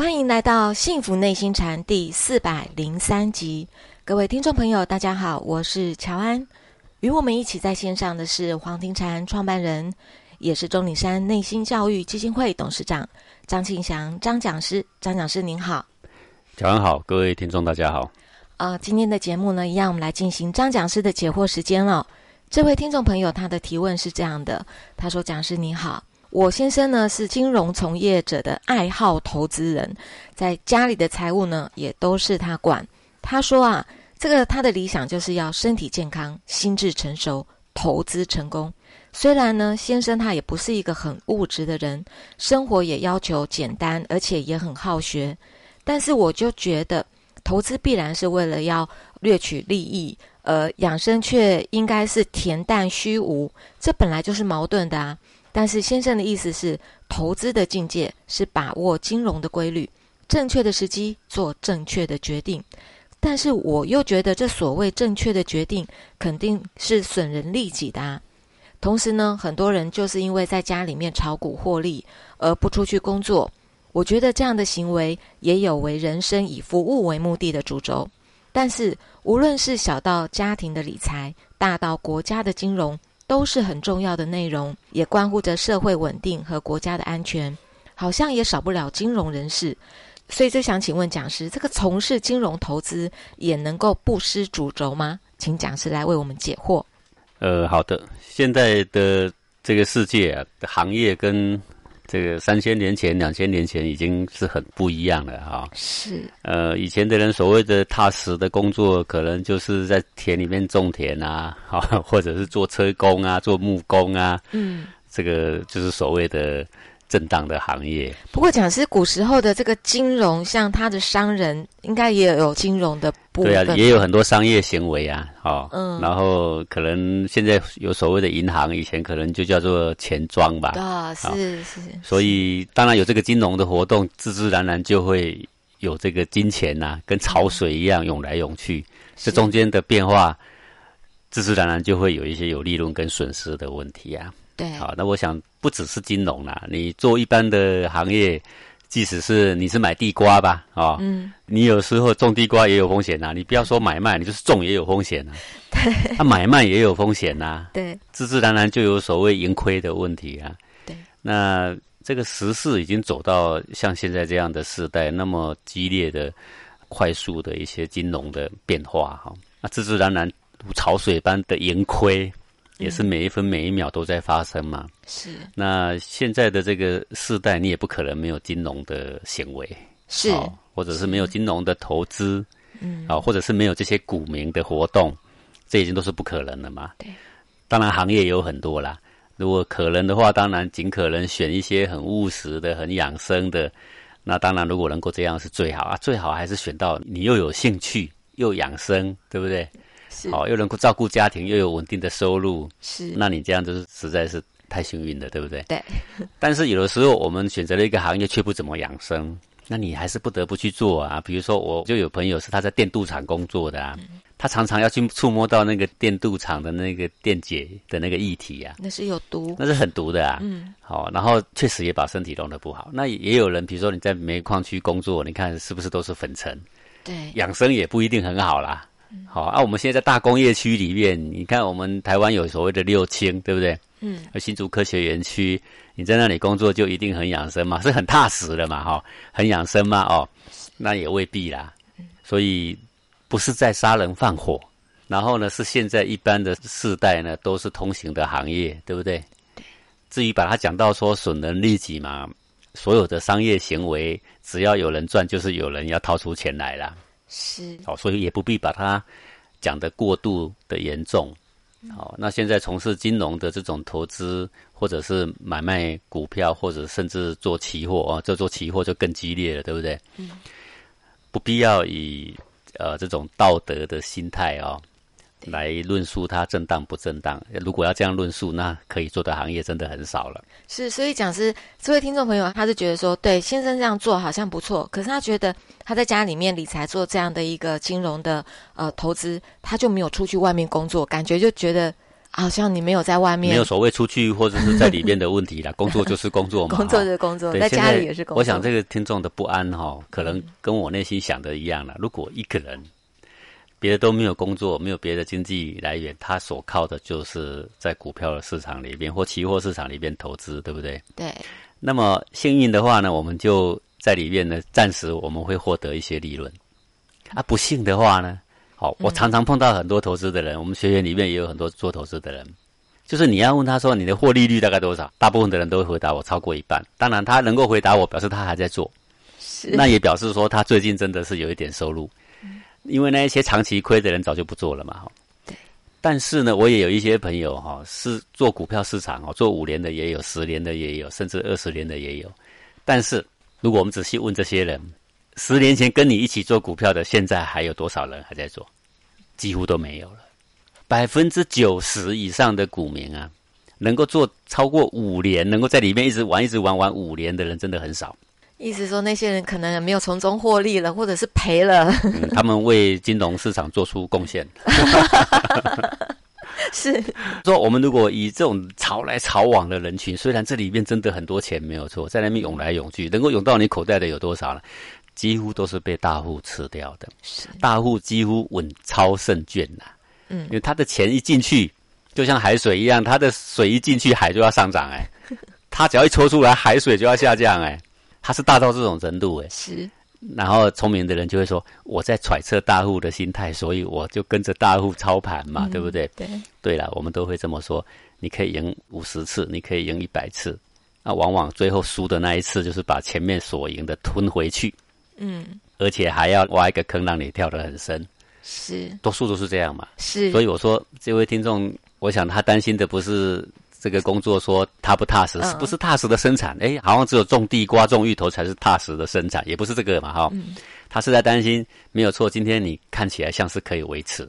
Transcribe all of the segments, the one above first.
欢迎来到幸福内心禅第403集，各位听众朋友大家好，我是乔安。与我们一起在线上的是黄庭禅创办人，也是钟岭山内心教育基金会董事长张庆祥张讲师。张讲师您好。乔安好，各位听众大家好。今天的节目呢，一样我们来进行张讲师的解惑时间了。这位听众朋友他的提问是这样的，他说：讲师您好，我先生呢是金融从业者的爱好投资人，在家里的财务呢也都是他管。他说啊，这个他的理想就是要身体健康、心智成熟、投资成功。虽然呢先生他也不是一个很物质的人，生活也要求简单，而且也很好学，但是我就觉得投资必然是为了要掠取利益，而养生却应该是恬淡虚无，这本来就是矛盾的啊。但是先生的意思是，投资的境界是把握金融的规律，正确的时机做正确的决定。但是我又觉得这所谓正确的决定肯定是损人利己的啊。同时呢，很多人就是因为在家里面炒股获利而不出去工作，我觉得这样的行为也有违人生以服务为目的的主轴。但是无论是小到家庭的理财，大到国家的金融，都是很重要的内容，也关乎着社会稳定和国家的安全，好像也少不了金融人士。所以就想请问讲师，这个从事金融投资也能够不失主轴吗？请讲师来为我们解惑。好的，现在的这个世界啊，行业跟这个3000年前、2000年前已经是很不一样了啊。是。以前的人所谓的踏实的工作，可能就是在田里面种田啊，或者是做车工啊，做木工啊。嗯。这个就是所谓的正当的行业。不过讲是古时候的这个金融，像他的商人，应该也有金融的部分。对啊，也有很多商业行为啊。然后可能现在有所谓的银行，以前可能就叫做钱庄吧。是。所以当然有这个金融的活动，自自然然就会有这个金钱啊，跟潮水一样涌来涌去，这中间的变化，自自然然就会有一些有利润跟损失的问题啊。对。好，那我想不只是金融啦，你做一般的行业，即使是你是买地瓜吧，你有时候种地瓜也有风险啊，你不要说买卖，你就是种也有风险啊。对，买卖也有风险啊。对，自自然然就有所谓盈亏的问题啊。对，那这个时事已经走到像现在这样的时代，那么激烈的、快速的一些金融的变化哈，那自自然然如潮水般的盈亏，也是每一分每一秒都在发生嘛。是。那现在的这个世代，你也不可能没有金融的行为，是，或者是没有金融的投资，或者是没有这些股民的活动，这已经都是不可能了嘛。对。当然行业也有很多啦，如果可能的话，当然尽可能选一些很务实的、很养生的。那当然，如果能够这样是最好啊，最好还是选到你又有兴趣又养生，对不对？又能够照顾家庭，又有稳定的收入，是，那你这样就是实在是太幸运了，对不对？对。但是有的时候我们选择了一个行业却不怎么养生，那你还是不得不去做啊。比如说我就有朋友是他在电镀厂工作的啊，他常常要去触摸到那个电镀厂的那个电解的那个液体啊，那是有毒，那是很毒的啊。然后确实也把身体弄得不好。那也有人，比如说你在煤矿区工作，你看是不是都是粉尘？对，养生也不一定很好啦。我们现在在大工业区里面，你看我们台湾有所谓的六轻，对不对？新竹科学园区，你在那里工作就一定很养生嘛？是很踏实的嘛？很养生嘛？那也未必啦。所以不是在杀人放火，然后呢，是现在一般的世代呢，都是通行的行业，对不对？至于把它讲到说损人利己嘛，所有的商业行为，只要有人赚，就是有人要掏出钱来啦。是，所以也不必把它讲得过度的严重。那现在从事金融的这种投资，或者是买卖股票，或者甚至做期货这做期货就更激烈了，对不对？不必要以这种道德的心态来论述它正当不正当。如果要这样论述，那可以做的行业真的很少了。是，所以讲是这位听众朋友，他是觉得说，对先生这样做好像不错，可是他觉得他在家里面理财做这样的一个金融的投资，他就没有出去外面工作，感觉就觉得好像你没有在外面，没有所谓出去或者是在里面的问题啦。工作就是工作嘛，工作就是工作，在家里也是工作。我想这个听众的不安可能跟我内心想的一样啦。如果一个人别的都没有工作，没有别的经济来源，他所靠的就是在股票的市场里面或期货市场里面投资，对不对？对。那么幸运的话呢，我们就在里面呢，暂时我们会获得一些利润。啊，不幸的话呢，我常常碰到很多投资的人，我们学员里面也有很多做投资的人，就是你要问他说你的获利率大概多少，大部分的人都会回答我超过一半。当然他能够回答我，表示他还在做，是，那也表示说他最近真的是有一点收入，因为那些长期亏的人早就不做了嘛。对。但是呢，我也有一些朋友是做股票市场做5年的也有，10年的也有，甚至20年的也有。但是如果我们仔细问这些人，10年前跟你一起做股票的，现在还有多少人还在做？几乎都没有了。90% 以上的股民啊，能够做超过5年，能够在里面一直玩5年的人真的很少。意思说那些人可能没有从中获利了，或者是赔了。他们为金融市场做出贡献。是说我们如果以这种潮来潮往的人群，虽然这里面真的很多钱没有错，在那边涌来涌去，能够涌到你口袋的有多少呢？几乎都是被大户吃掉的。大户几乎稳操胜券啦。嗯，因为他的钱一进去就像海水一样，他的水一进去海就要上涨，他只要一抽出来海水就要下降，他是大到这种程度，是。然后聪明的人就会说，我在揣测大户的心态，所以我就跟着大户操盘嘛，对不对？对。对啦，我们都会这么说，你可以赢50次，你可以赢100次，那往往最后输的那一次就是把前面所赢的吞回去。嗯，而且还要挖一个坑让你跳得很深，是，多数都是这样嘛。是，所以我说这位听众，我想他担心的不是这个工作说他不踏实，是不是踏实的生产？好像只有种地瓜、种芋头才是踏实的生产，也不是这个嘛，他是在担心，没有错。今天你看起来像是可以维持，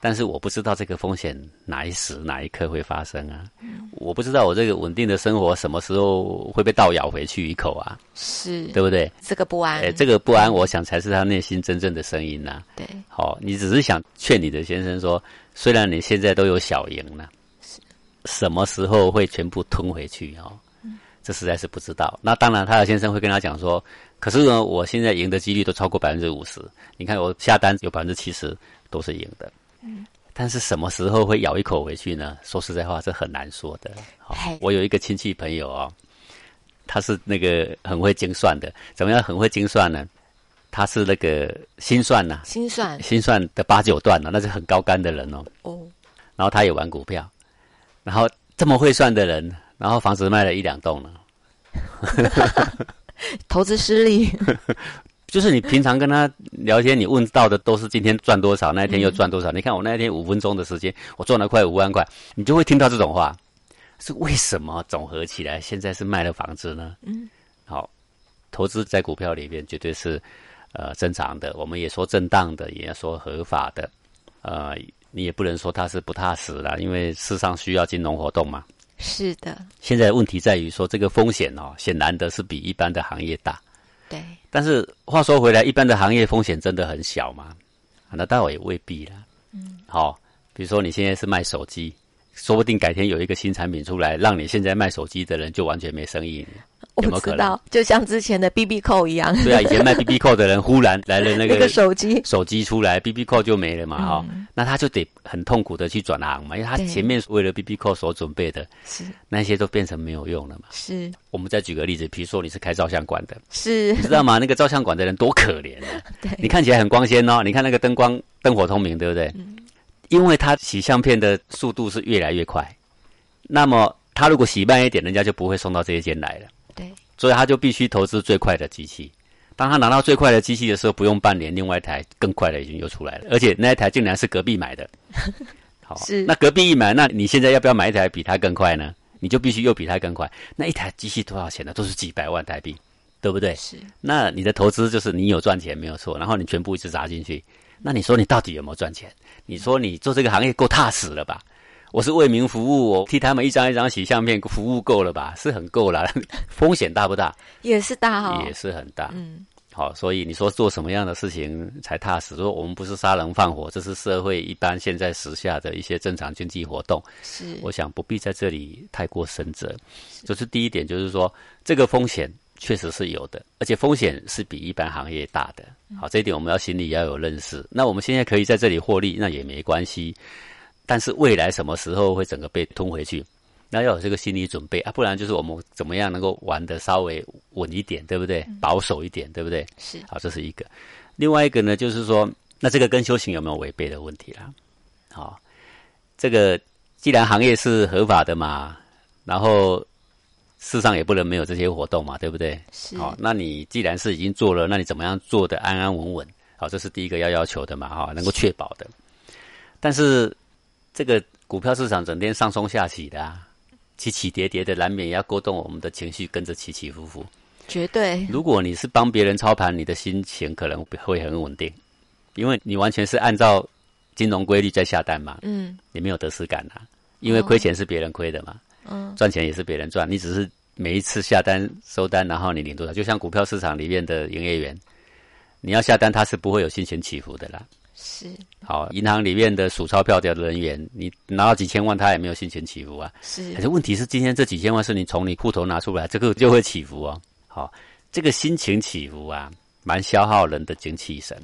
但是我不知道这个风险哪一时哪一刻会发生啊，我不知道我这个稳定的生活什么时候会被倒咬回去一口啊，是，对不对？这个不安，这个不安，我想才是他内心真正的声音啊。对，你只是想劝你的先生说，虽然你现在都有小赢了，什么时候会全部吞回去这实在是不知道。那当然他的先生会跟他讲说，可是呢，我现在赢的几率都超过 50%， 你看我下单有 70% 都是赢的。但是什么时候会咬一口回去呢？说实在话，这很难说的。我有一个亲戚朋友他是那个很会精算的。怎么样很会精算呢？他是那个心算啊，心算的8、9段那是很高干的人哦。然后他也玩股票，然后这么会算的人，然后房子卖了1、2栋了。投资失利。就是你平常跟他聊天，你问到的都是今天赚多少，那一天又赚多少。你看我那一天5分钟的时间，我赚了快5万块，你就会听到这种话。是为什么总合起来现在是卖了房子呢？投资在股票里面绝对是正常的，我们也说正当的，也要说合法的。你也不能说它是不踏实啦，因为世上需要金融活动嘛。是的。现在问题在于说这个风险显然的是比一般的行业大。对，但是话说回来，一般的行业风险真的很小吗？那倒也未必啦。比如说你现在是卖手机，说不定改天有一个新产品出来，让你现在卖手机的人就完全没生意，有没有可能？我不知道，就像之前的 BB 扣一样。对啊，以前卖 BB 扣的人忽然来了那个手机出来， BB 扣就没了嘛。那他就得很痛苦的去转行嘛，因为他前面为了 BB 扣所准备的那些都变成没有用了嘛。是。我们再举个例子，比如说你是开照相馆的，是，你知道吗？那个照相馆的人多可怜啊。对，你看起来很光鲜你看那个灯光灯火通明，对不对？因为他洗相片的速度是越来越快，那么他如果洗慢一点，人家就不会送到这一间来了。对，所以他就必须投资最快的机器。当他拿到最快的机器的时候，不用半年，另外一台更快的已经又出来了，而且那一台竟然是隔壁买的。是。那隔壁一买，那你现在要不要买一台比他更快呢？你就必须又比他更快。那一台机器多少钱呢？都是几百万台币，对不对？是。那你的投资就是你有赚钱没有错，然后你全部一直砸进去。那你说你到底有没有赚钱？你说你做这个行业够踏实了吧？我是为民服务，我替他们一张一张洗相片，服务够了吧？是很够了。风险大不大？也是大也是很大。好，所以你说做什么样的事情才踏实？说我们不是杀人放火，这是社会一般现在时下的一些正常经济活动。是，我想不必在这里太过深责。就是第一点，就是说这个风险确实是有的，而且风险是比一般行业大的。好，这一点我们要心里要有认识。那我们现在可以在这里获利，那也没关系。但是未来什么时候会整个被吞回去？那要有这个心理准备啊，不然就是我们怎么样能够玩得稍微稳一点，对不对？保守一点，对不对？是。好，这是一个。另外一个呢，就是说，那这个跟修行有没有违背的问题啦？好，这个既然行业是合法的嘛，然后世上也不能没有这些活动嘛，对不对？是。好，那你既然是已经做了，那你怎么样做得安安稳稳？好，这是第一个要求的嘛，哈，能够确保的。但是这个股票市场整天上冲下起的啊。起起跌跌的，难免也要勾动我们的情绪，跟着起起伏伏。绝对。如果你是帮别人操盘，你的心情可能会很稳定，因为你完全是按照金融规律在下单嘛。嗯。你没有得失感啊，因为亏钱是别人亏的嘛。嗯。赚钱也是别人赚，你只是每一次下单收单，然后你领多少，就像股票市场里面的营业员，你要下单，他是不会有心情起伏的啦。是。好，银行里面的数钞票的人员，你拿到几千万，他也没有心情起伏啊。是。可是问题是，今天这几千万是你从你户头拿出来，这个就会起伏哦。好，这个心情起伏啊，蛮消耗人的精气神。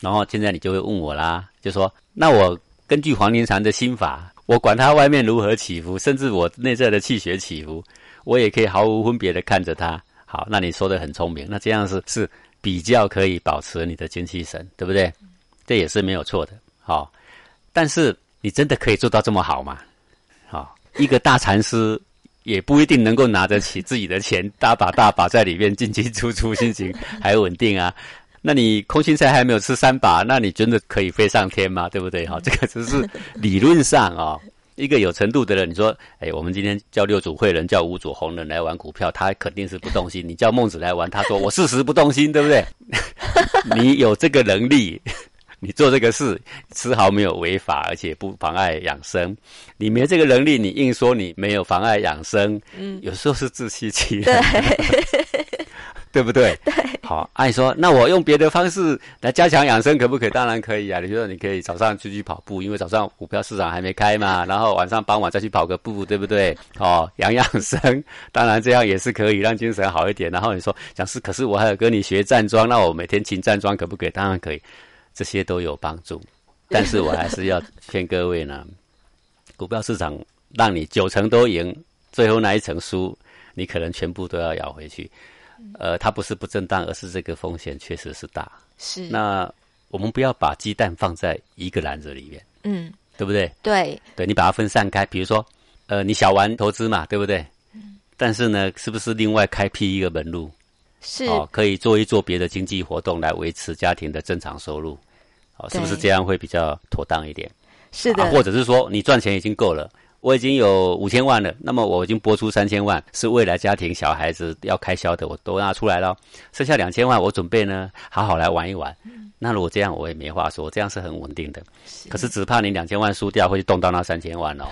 然后现在你就会问我啦，就说那我根据黄庭禅的心法，我管他外面如何起伏，甚至我内在的气血起伏，我也可以毫无分别的看着他。好，那你说的很聪明，那这样是比较可以保持你的精气神，对不对？这也是没有错的，好、哦，但是你真的可以做到这么好吗？好、哦，一个大禅师也不一定能够拿得起自己的钱，大把在里面进进出出，心情还稳定啊。那你空心菜还没有吃3把，那你真的可以飞上天吗？对不对？好、哦，这个只是理论上啊、哦，一个有程度的人，你说，哎，我们今天叫六祖慧能，叫五祖弘忍来玩股票，他肯定是不动心；你叫孟子来玩，他说我40不动心，对不对？你有这个能力。你做这个事丝毫没有违法，而且不妨碍养生。你没这个能力，你硬说你没有妨碍养生，嗯，有时候是自欺欺人，对，对不对？对。好，啊，你说那我用别的方式来加强养生可不可以？当然可以啊。你说你可以早上出去跑步，因为早上股票市场还没开嘛，然后晚上傍晚再去跑个步，对不对？哦，养生，当然这样也是可以让精神好一点。然后你说讲是，可是我还有跟你学站桩，那我每天勤站桩可不可以？当然可以。这些都有帮助，但是我还是要劝各位呢，股票市场让你9成都赢，最后那1成输，你可能全部都要咬回去。它不是不正当，而是这个风险确实是大。是。那我们不要把鸡蛋放在一个篮子里面，嗯，对不对？对。对，你把它分散开，比如说，你小玩投资嘛，对不对？嗯。但是呢，是不是另外开辟一个门路？是。哦，可以做一做别的经济活动来维持家庭的正常收入。哦，是不是这样会比较妥当一点？是的，啊，或者是说你赚钱已经够了，我已经有5000万了，那么我已经拨出3000万，是未来家庭小孩子要开销的，我都拿出来了，剩下2000万我准备呢好好来玩一玩。嗯，那如果这样我也没话说，这样是很稳定的。是，可是只怕你2000万输掉会动到那3000万哦。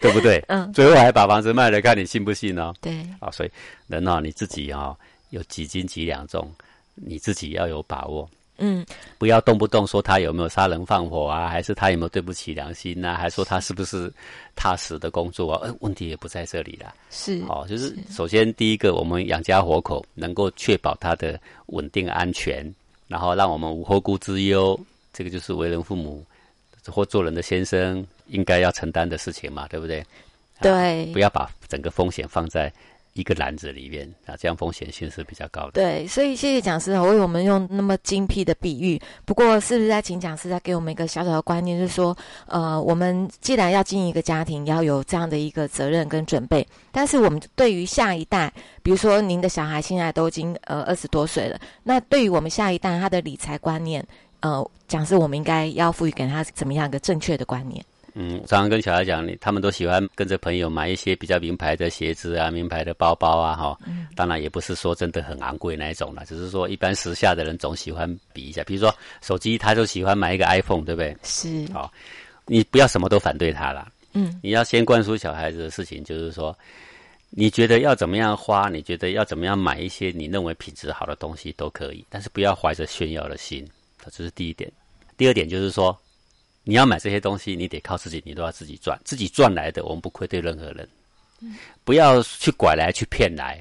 对不对？嗯，最后还把房子卖了，看你信不信哦。对，啊，所以人哦，你自己哦有几斤几两重。你自己要有把握，嗯，不要动不动说他有没有杀人放火啊，还是他有没有对不起良心啊，还说他是不是踏实的工作啊？问题也不在这里啦。是，哦，就是首先第一个，我们养家活口能够确保他的稳定安全，然后让我们无后顾之忧，这个就是为人父母或做人的先生应该要承担的事情嘛，对不对？对，啊，不要把整个风险放在一个篮子里面啊，这样风险性是比较高的。对，所以谢谢讲师为我们用那么精辟的比喻。不过，是不是在请讲师再给我们一个小小的观念，就是说，我们既然要经营一个家庭，要有这样的一个责任跟准备。但是我们对于下一代，比如说您的小孩现在都已经20多岁了，那对于我们下一代他的理财观念，讲师我们应该要赋予给他怎么样一个正确的观念？嗯，常常跟小孩讲，他们都喜欢跟着朋友买一些比较名牌的鞋子啊，名牌的包包啊，齁，当然也不是说真的很昂贵那一种啦，只是说一般时下的人总喜欢比一下，比如说手机他就喜欢买一个 iPhone， 对不对？是。好，你不要什么都反对他啦。嗯。你要先灌输小孩子的事情就是说，你觉得要怎么样花，你觉得要怎么样买一些你认为品质好的东西都可以，但是不要怀着炫耀的心，这是第一点。第二点就是说，你要买这些东西，你得靠自己，你都要自己赚，自己赚来的我们不愧对任何人，不要去拐来去骗来，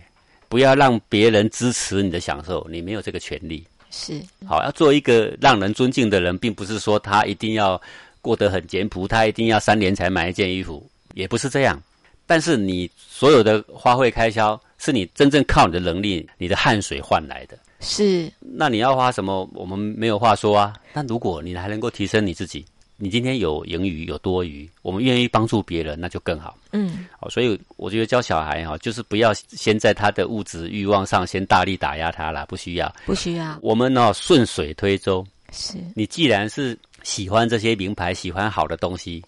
不要让别人支持你的享受，你没有这个权利。是，好，要做一个让人尊敬的人，并不是说他一定要过得很简朴，他一定要3年才买一件衣服，也不是这样。但是你所有的花费开销是你真正靠你的能力，你的汗水换来的。是，那你要花什么我们没有话说啊。但如果你还能够提升你自己，你今天有盈余有多余，我们愿意帮助别人，那就更好。嗯，好，所以我觉得教小孩就是不要先在他的物质欲望上先大力打压他啦，不需要，不需要。我们顺水推舟。是，你既然是喜欢这些名牌，喜欢好的东西，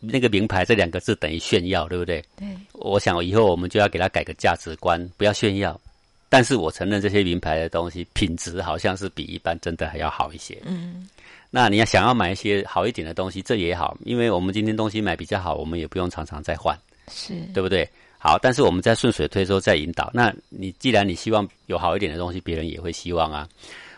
那个名牌这2个字等于炫耀，对不对？对。我想以后我们就要给他改个价值观，不要炫耀。但是我承认这些名牌的东西品质好像是比一般真的还要好一些。嗯。那你要想要买一些好一点的东西，这也好，因为我们今天东西买比较好，我们也不用常常再换。是。对不对？好，但是我们在顺水推舟再引导。那你既然你希望有好一点的东西，别人也会希望啊。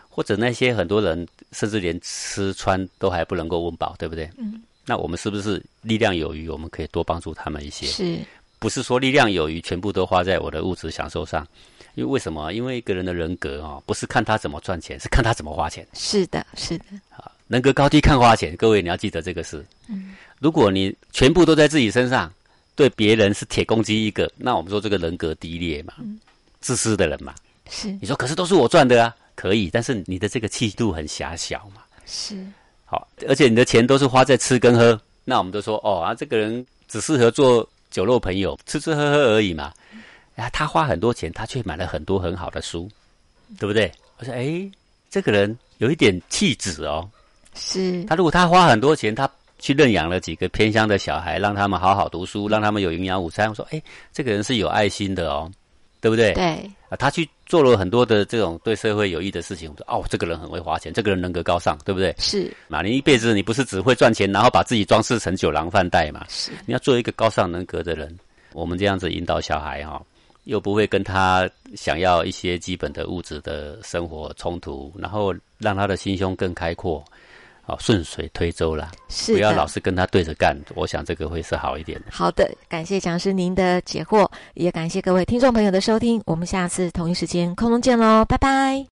或者那些很多人甚至连吃穿都还不能够温饱，对不对？嗯。那我们是不是力量有余，我们可以多帮助他们一些？是，不是说力量有余全部都花在我的物质享受上？因为为什么？因为一个人的人格不是看他怎么赚钱，是看他怎么花钱。是的，是的。啊，人格高低看花钱，各位你要记得这个事。嗯，如果你全部都在自己身上，对别人是铁公鸡一个，那我们说这个人格低劣嘛，自私的人嘛。是。你说可是都是我赚的啊，可以，但是你的这个气度很狭小嘛。是。好，而且你的钱都是花在吃跟喝，那我们都说这个人只适合做酒肉朋友，吃吃喝喝而已嘛。他花很多钱，他却买了很多很好的书，对不对？我说这个人有一点气质哦。是。他如果他花很多钱，他去认养了几个偏乡的小孩，让他们好好读书，让他们有营养午餐。我说这个人是有爱心的哦，对不对？对。他去做了很多的这种对社会有益的事情，我说这个人很会花钱，这个人人格高尚，对不对？是。你一辈子你不是只会赚钱，然后把自己装饰成酒廊饭袋嘛？是。你要做一个高尚人格的人，我们这样子引导小孩又不会跟他想要一些基本的物质的生活冲突，然后让他的心胸更开阔。好，顺水推舟啦，不要老是跟他对着干，我想这个会是好一点的。好的，感谢讲师您的解惑，也感谢各位听众朋友的收听，我们下次同一时间空中见咯，拜拜。